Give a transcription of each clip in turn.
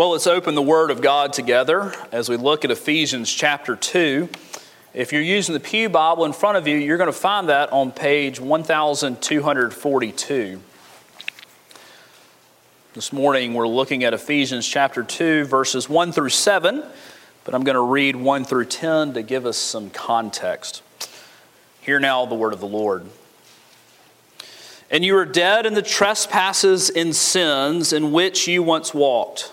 Well, let's open the Word of God together as we look at Ephesians chapter 2. If you're using the Pew Bible in front of you, you're going to find that on page 1242. This morning we're looking at Ephesians chapter 2, verses 1 through 7, but I'm going to read 1 through 10 to give us some context. Hear now the word of the Lord. "And you were dead in the trespasses and sins in which you once walked,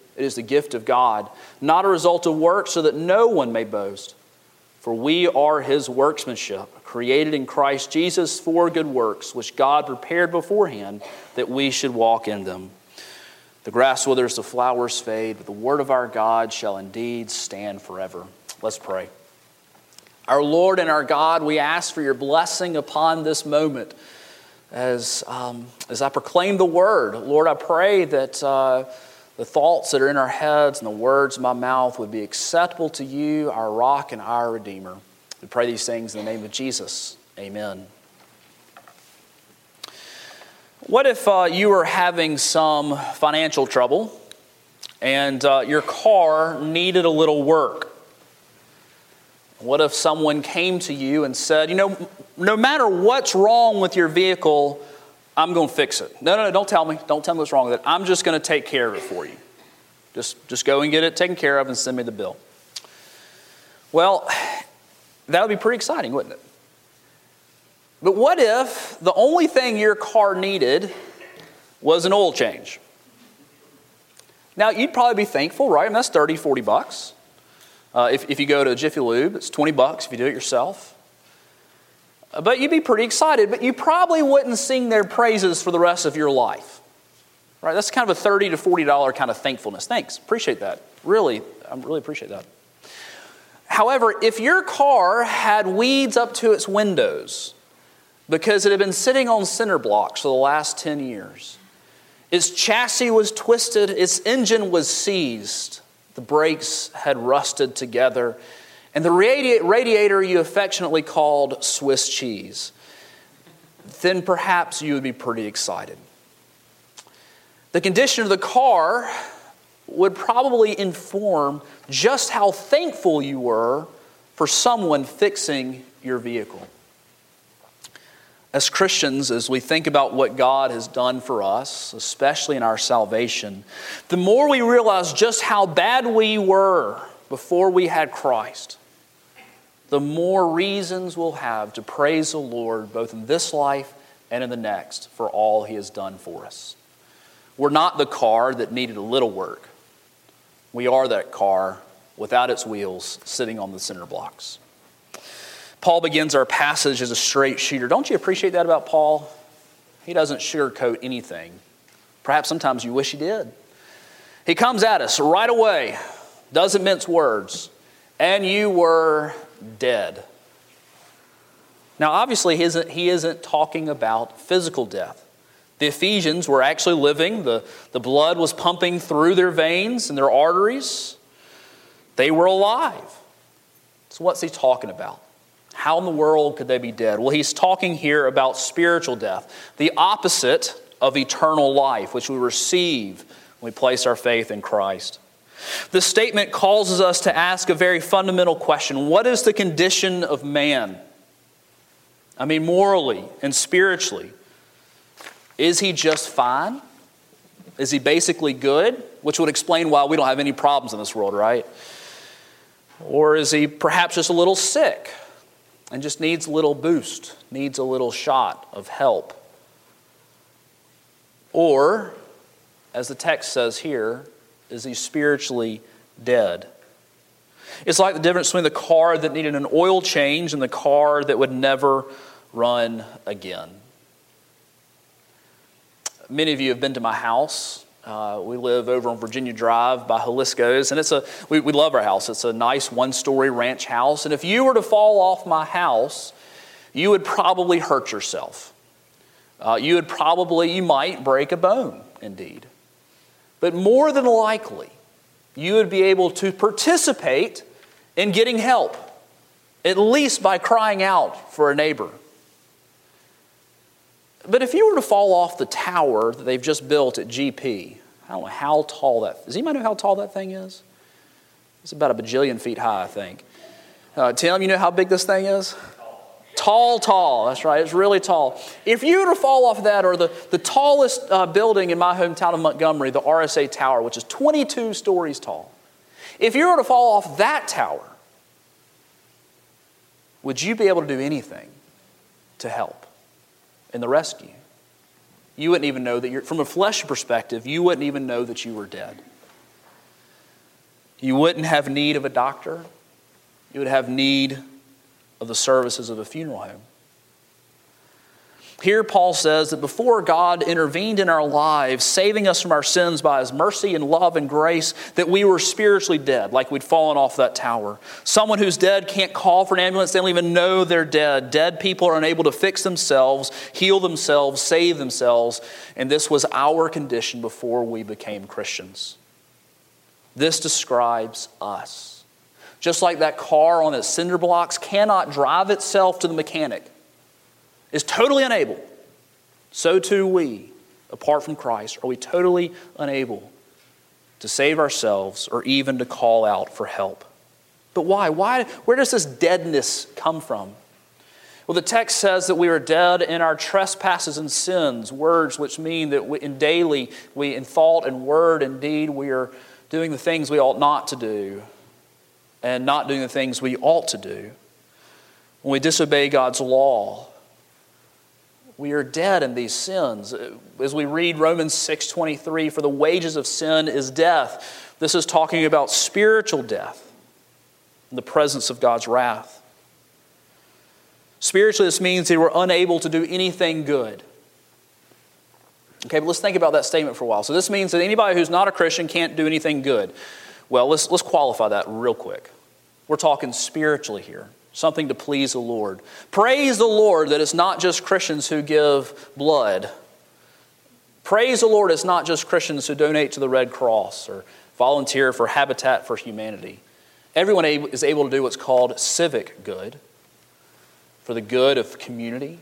It is the gift of God, not a result of works, so that no one may boast. For we are His workmanship, created in Christ Jesus for good works, which God prepared beforehand that we should walk in them. The grass withers, the flowers fade, but the word of our God shall indeed stand forever." Let's pray. Our Lord and our God, we ask for your blessing upon this moment. As I proclaim the word, Lord, I pray that the thoughts that are in our heads and the words of my mouth would be acceptable to you, our rock and our redeemer. We pray these things in the name of Jesus. Amen. What if you were having some financial trouble and your car needed a little work? What if someone came to you and said, "You know, no matter what's wrong with your vehicle, I'm going to fix it. No, don't tell me. Don't tell me what's wrong with it. I'm just going to take care of it for you. Just go and get it taken care of and send me the bill." Well, that would be pretty exciting, wouldn't it? But what if the only thing your car needed was an oil change? Now, you'd probably be thankful, right? I mean, that's $30, $40. If you go to Jiffy Lube, it's $20 if you do it yourself. But you'd be pretty excited, but you probably wouldn't sing their praises for the rest of your life. Right? That's kind of a $30 to $40 kind of thankfulness. Thanks, appreciate that. Really, I really appreciate that. However, if your car had weeds up to its windows because it had been sitting on cinder blocks for the last 10 years, its chassis was twisted, its engine was seized, the brakes had rusted together, and the radiator you affectionately called Swiss cheese, then perhaps you would be pretty excited. The condition of the car would probably inform just how thankful you were for someone fixing your vehicle. As Christians, as we think about what God has done for us, especially in our salvation, the more we realize just how bad we were before we had Christ, the more reasons we'll have to praise the Lord both in this life and in the next for all He has done for us. We're not the car that needed a little work. We are that car without its wheels sitting on the cinder blocks. Paul begins our passage as a straight shooter. Don't you appreciate that about Paul? He doesn't sugarcoat anything. Perhaps sometimes you wish he did. He comes at us right away, doesn't mince words, "And you were dead." Now, obviously, he isn't talking about physical death. The Ephesians were actually living. The blood was pumping through their veins and their arteries. They were alive. So what's he talking about? How in the world could they be dead? Well, he's talking here about spiritual death, the opposite of eternal life, which we receive when we place our faith in Christ. This statement causes us to ask a very fundamental question. What is the condition of man? I mean, morally and spiritually. Is he just fine? Is he basically good? Which would explain why we don't have any problems in this world, right? Or is he perhaps just a little sick? and just needs a little boost, needs a little shot of help. Or, as the text says here, is he spiritually dead? It's like the difference between the car that needed an oil change and the car that would never run again. Many of you have been to my house. We live over on Virginia Drive by Jalisco's, and we love our house. It's a nice one-story ranch house, and if you were to fall off my house, you would probably hurt yourself. You might break a bone, indeed. But more than likely, you would be able to participate in getting help, at least by crying out for a neighbor. But if you were to fall off the tower that they've just built at GP, I don't know how tall that is. Does anybody know how tall that thing is? It's about a bajillion feet high, I think. Tim, you know how big this thing is? Tall, that's right, it's really tall. If you were to fall off that, or the tallest building in my hometown of Montgomery, the RSA Tower, which is 22 stories tall, if you were to fall off that tower, would you be able to do anything to help in the rescue? You wouldn't even know that from a flesh perspective, you wouldn't even know that you were dead. You wouldn't have need of a doctor. You would have need of the services of a funeral home. Here Paul says that before God intervened in our lives, saving us from our sins by His mercy and love and grace, that we were spiritually dead, like we'd fallen off that tower. Someone who's dead can't call for an ambulance. They don't even know they're dead. Dead people are unable to fix themselves, heal themselves, save themselves. And this was our condition before we became Christians. This describes us. Just like that car on its cinder blocks cannot drive itself to the mechanic, is totally unable, so too we, apart from Christ, are we totally unable to save ourselves or even to call out for help. But why? Where does this deadness come from? Well, the text says that we are dead in our trespasses and sins, words which mean that we in thought and word and deed, we are doing the things we ought not to do and not doing the things we ought to do. When we disobey God's law, we are dead in these sins. As we read Romans 6:23, for the wages of sin is death. This is talking about spiritual death in the presence of God's wrath. Spiritually, this means they were unable to do anything good. Okay, but let's think about that statement for a while. So this means that anybody who's not a Christian can't do anything good. Well, let's qualify that real quick. We're talking spiritually here. Something to please the Lord. Praise the Lord that it's not just Christians who give blood. Praise the Lord it's not just Christians who donate to the Red Cross or volunteer for Habitat for Humanity. Everyone is able to do what's called civic good, for the good of the community.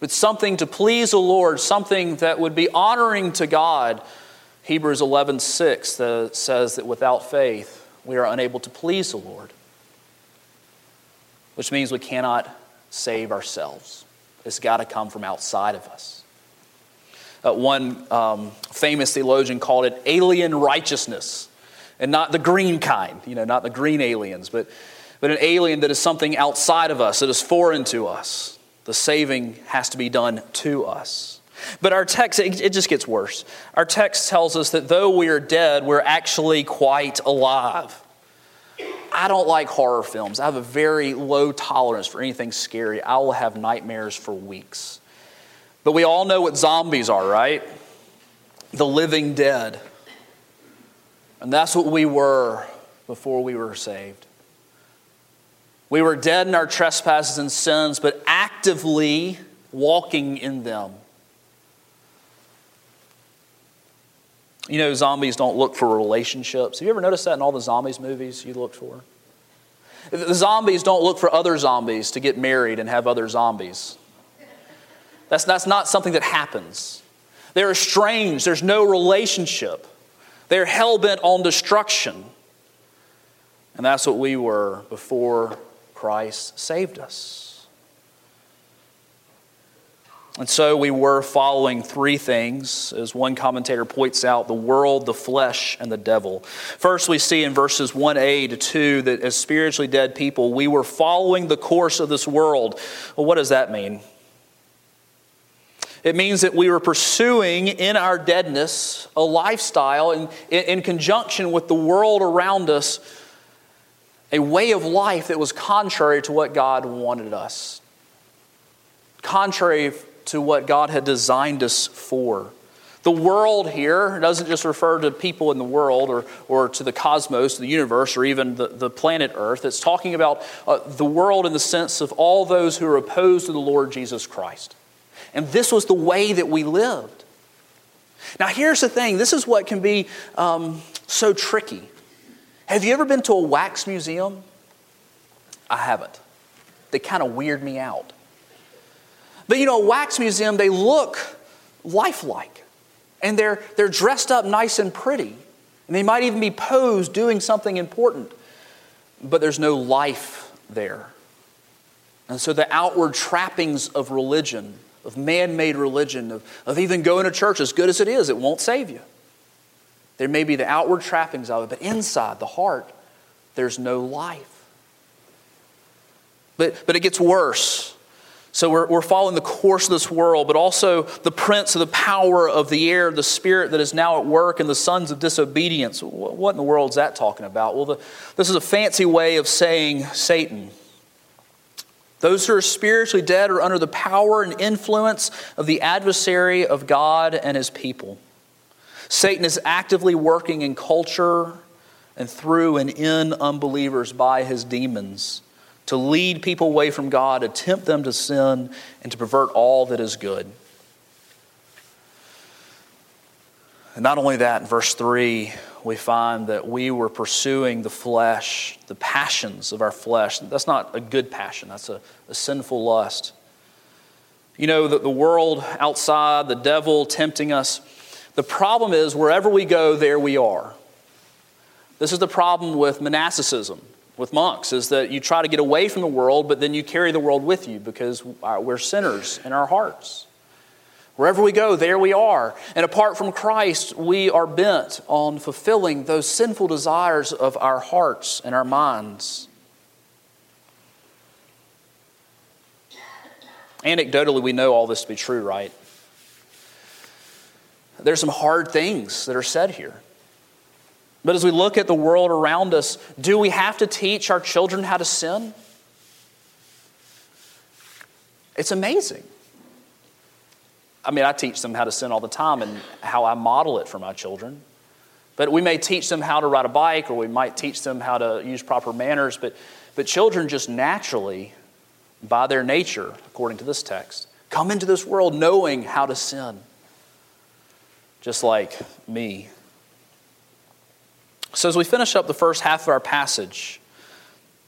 But something to please the Lord, something that would be honoring to God. Hebrews 11:6 says that without faith we are unable to please the Lord, which means we cannot save ourselves. It's got to come from outside of us. One famous theologian called it alien righteousness, and not the green kind, not the green aliens, but an alien that is something outside of us, that is foreign to us. The saving has to be done to us. But our text, it just gets worse. Our text tells us that though we are dead, we're actually quite alive. I don't like horror films. I have a very low tolerance for anything scary. I will have nightmares for weeks. But we all know what zombies are, right? The living dead. And that's what we were before we were saved. We were dead in our trespasses and sins, but actively walking in them. Zombies don't look for relationships. Have you ever noticed that in all the zombies movies you looked for? The zombies don't look for other zombies to get married and have other zombies. That's not something that happens. They're estranged. There's no relationship. They're hell-bent on destruction. And that's what we were before Christ saved us. And so we were following three things, as one commentator points out, the world, the flesh, and the devil. First, we see in verses 1a to 2 that as spiritually dead people, we were following the course of this world. Well, what does that mean? It means that we were pursuing in our deadness a lifestyle in conjunction with the world around us, a way of life that was contrary to what God wanted us, contrary to what God had designed us for. The world here doesn't just refer to people in the world or to the cosmos, the universe, or even the planet Earth. It's talking about the world in the sense of all those who are opposed to the Lord Jesus Christ. And this was the way that we lived. Now here's the thing. This is what can be so tricky. Have you ever been to a wax museum? I haven't. They kind of weird me out. But you know, a wax museum, they look lifelike. And they're dressed up nice and pretty. And they might even be posed doing something important. But there's no life there. And so the outward trappings of religion, of man-made religion, of even going to church, as good as it is, it won't save you. There may be the outward trappings of it, but inside the heart, there's no life. But it gets worse. So we're following the course of this world, but also the prince of the power of the air, the spirit that is now at work, and the sons of disobedience. What in the world is that talking about? Well, this is a fancy way of saying Satan. Those who are spiritually dead are under the power and influence of the adversary of God and his people. Satan is actively working in culture and through and in unbelievers by his demons, to lead people away from God, to tempt them to sin, and to pervert all that is good. And not only that, in verse 3, we find that we were pursuing the flesh, the passions of our flesh. That's not a good passion. That's a sinful lust. You know, the world outside, the devil tempting us. The problem is, wherever we go, there we are. This is the problem with monasticism, with monks, is that you try to get away from the world, but then you carry the world with you because we're sinners in our hearts. Wherever we go, there we are. And apart from Christ, we are bent on fulfilling those sinful desires of our hearts and our minds. Anecdotally, we know all this to be true, right? There's some hard things that are said here. But as we look at the world around us, do we have to teach our children how to sin? It's amazing. I mean, I teach them how to sin all the time and how I model it for my children. But we may teach them how to ride a bike, or we might teach them how to use proper manners. But children just naturally, by their nature, according to this text, come into this world knowing how to sin. Just like me. So as we finish up the first half of our passage,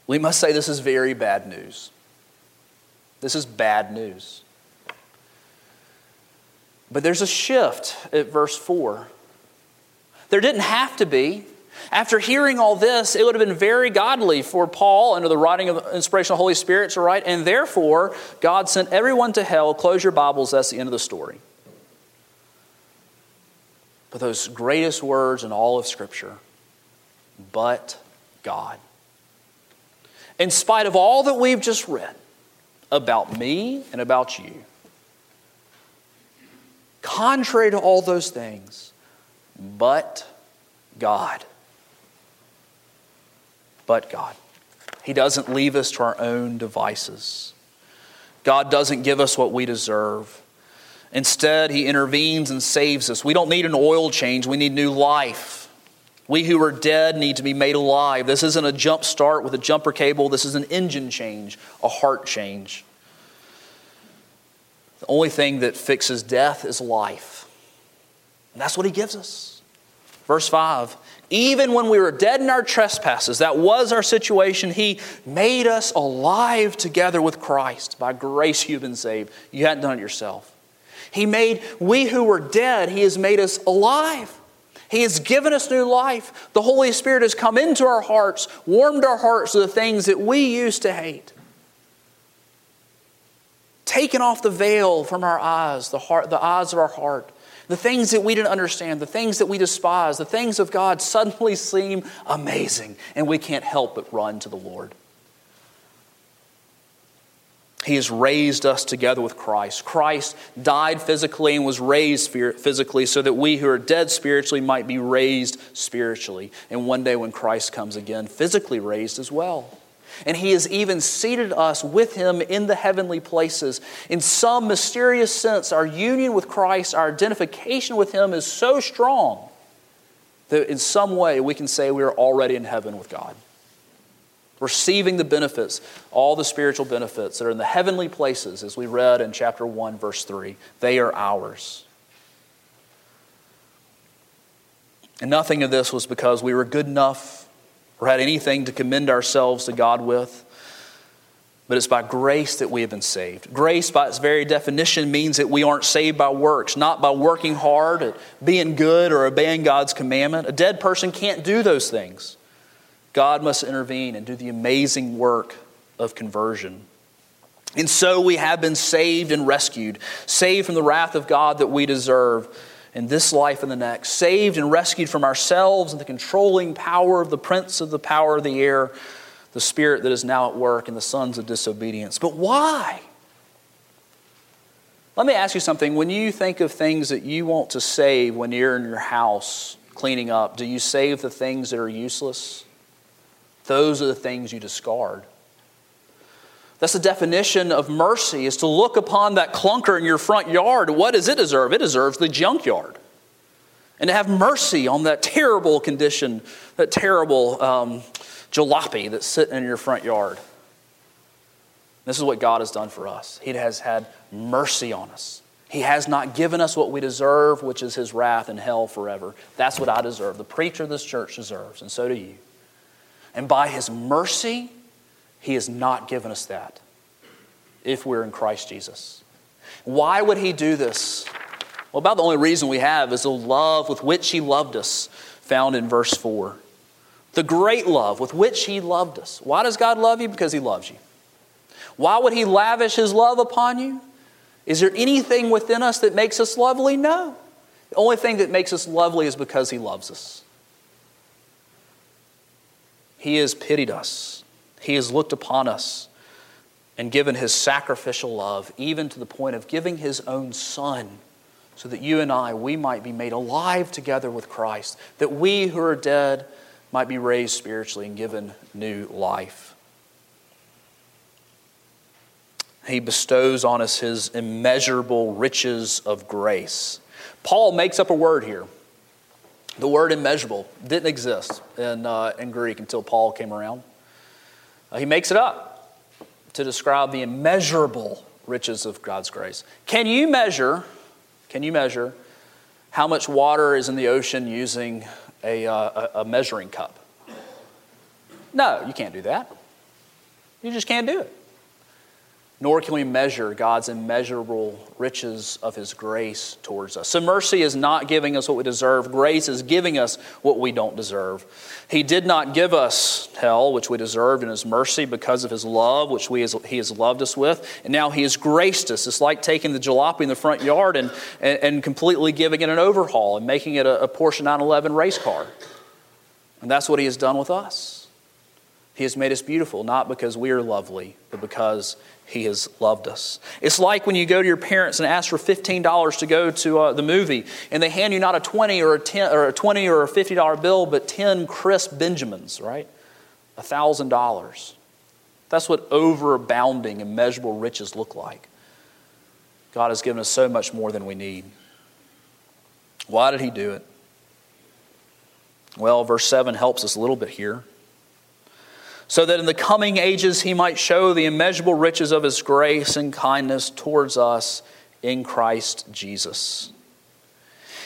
we must say this is very bad news. This is bad news. But there's a shift at verse 4. There didn't have to be. After hearing all this, it would have been very godly for Paul, under the writing of the inspiration of the Holy Spirit, to write, and therefore God sent everyone to hell. Close your Bibles, that's the end of the story. But those greatest words in all of Scripture, but God. In spite of all that we've just read about me and about you, contrary to all those things, but God. But God. He doesn't leave us to our own devices. God doesn't give us what we deserve. Instead, He intervenes and saves us. We don't need an oil change. We need new life. We who are dead need to be made alive. This isn't a jump start with a jumper cable. This is an engine change, a heart change. The only thing that fixes death is life. And that's what He gives us. Verse 5, even when we were dead in our trespasses, that was our situation, He made us alive together with Christ. By grace you've been saved. You hadn't done it yourself. He made we who were dead, He has made us alive. He has given us new life. The Holy Spirit has come into our hearts, warmed our hearts to the things that we used to hate. taken off the veil from our eyes, the eyes of our heart. The things that we didn't understand, the things that we despise, the things of God suddenly seem amazing, and we can't help but run to the Lord. He has raised us together with Christ. Christ died physically and was raised physically so that we who are dead spiritually might be raised spiritually. And one day when Christ comes again, physically raised as well. And He has even seated us with Him in the heavenly places. In some mysterious sense, our union with Christ, our identification with Him is so strong that in some way we can say we are already in heaven with God, receiving the benefits, all the spiritual benefits that are in the heavenly places, as we read in chapter 1, verse 3. They are ours. And nothing of this was because we were good enough or had anything to commend ourselves to God with, but it's by grace that we have been saved. Grace, by its very definition, means that we aren't saved by works, not by working hard, at being good, or obeying God's commandment. A dead person can't do those things. God must intervene and do the amazing work of conversion. And so we have been saved and rescued, saved from the wrath of God that we deserve in this life and the next, saved and rescued from ourselves and the controlling power of the prince of the power of the air, the spirit that is now at work in the sons of disobedience. But why? Let me ask you something. When you think of things that you want to save when you're in your house cleaning up, do you save the things that are useless? Those are the things you discard. That's the definition of mercy, is to look upon that clunker in your front yard. What does it deserve? It deserves the junkyard. And to have mercy on that terrible condition, that terrible jalopy that's sitting in your front yard. This is what God has done for us. He has had mercy on us. He has not given us what we deserve, which is His wrath and hell forever. That's what I deserve. The preacher of this church deserves, and so do you. And by His mercy, He has not given us that if we're in Christ Jesus. Why would He do this? Well, about the only reason we have is the love with which He loved us, found in verse 4. The great love with which He loved us. Why does God love you? Because He loves you. Why would He lavish His love upon you? Is there anything within us that makes us lovely? No. The only thing that makes us lovely is because He loves us. He has pitied us. He has looked upon us and given His sacrificial love, even to the point of giving His own Son, so that you and I, we might be made alive together with Christ, that we who are dead might be raised spiritually and given new life. He bestows on us His immeasurable riches of grace. Paul makes up a word here. The word immeasurable didn't exist in Greek until Paul came around. He makes it up to describe the immeasurable riches of God's grace. Can you measure how much water is in the ocean using a measuring cup? No, you can't do that. You just can't do it. Nor can we measure God's immeasurable riches of His grace towards us. So mercy is not giving us what we deserve. Grace is giving us what we don't deserve. He did not give us hell, which we deserved, in His mercy because of His love, which He has loved us with. And now He has graced us. It's like taking the jalopy in the front yard and completely giving it an overhaul and making it a Porsche 911 race car. And that's what He has done with us. He has made us beautiful, not because we are lovely, but because He has loved us. It's like when you go to your parents and ask for $15 to go to the movie, and they hand you not a $20 or a $20 or a $50 bill, but 10 crisp Benjamins, right? $1,000. That's what overabounding, immeasurable riches look like. God has given us so much more than we need. Why did He do it? Well, verse 7 helps us a little bit here. So that in the coming ages He might show the immeasurable riches of His grace and kindness towards us in Christ Jesus.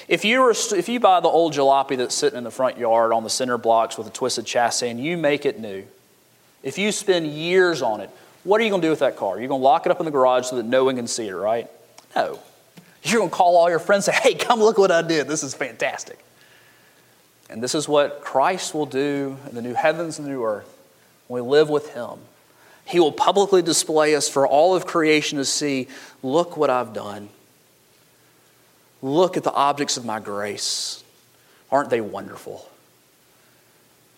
If you buy the old jalopy that's sitting in the front yard on the center blocks with a twisted chassis and you make it new, if you spend years on it, what are you going to do with that car? You're going to lock it up in the garage so that no one can see it, right? No. You're going to call all your friends and say, hey, come look what I did. This is fantastic. And this is what Christ will do in the new heavens and the new earth. We live with Him. He will publicly display us for all of creation to see, look what I've done. Look at the objects of my grace. Aren't they wonderful?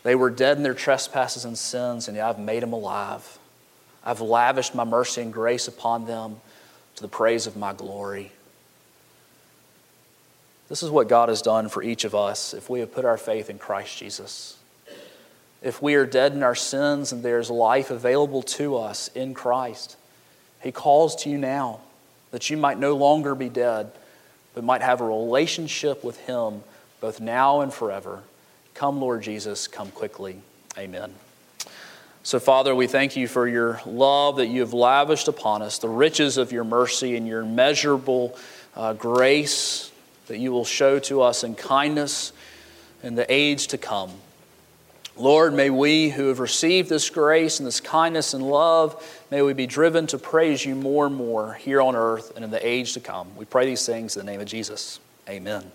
They were dead in their trespasses and sins, and yet I've made them alive. I've lavished my mercy and grace upon them to the praise of my glory. This is what God has done for each of us if we have put our faith in Christ Jesus. If we are dead in our sins and there is life available to us in Christ, He calls to you now that you might no longer be dead, but might have a relationship with Him both now and forever. Come, Lord Jesus, come quickly. Amen. So, Father, we thank you for your love that you have lavished upon us, the riches of your mercy and your immeasurable grace that you will show to us in kindness in the age to come. Lord, may we who have received this grace and this kindness and love, may we be driven to praise you more and more here on earth and in the age to come. We pray these things in the name of Jesus. Amen.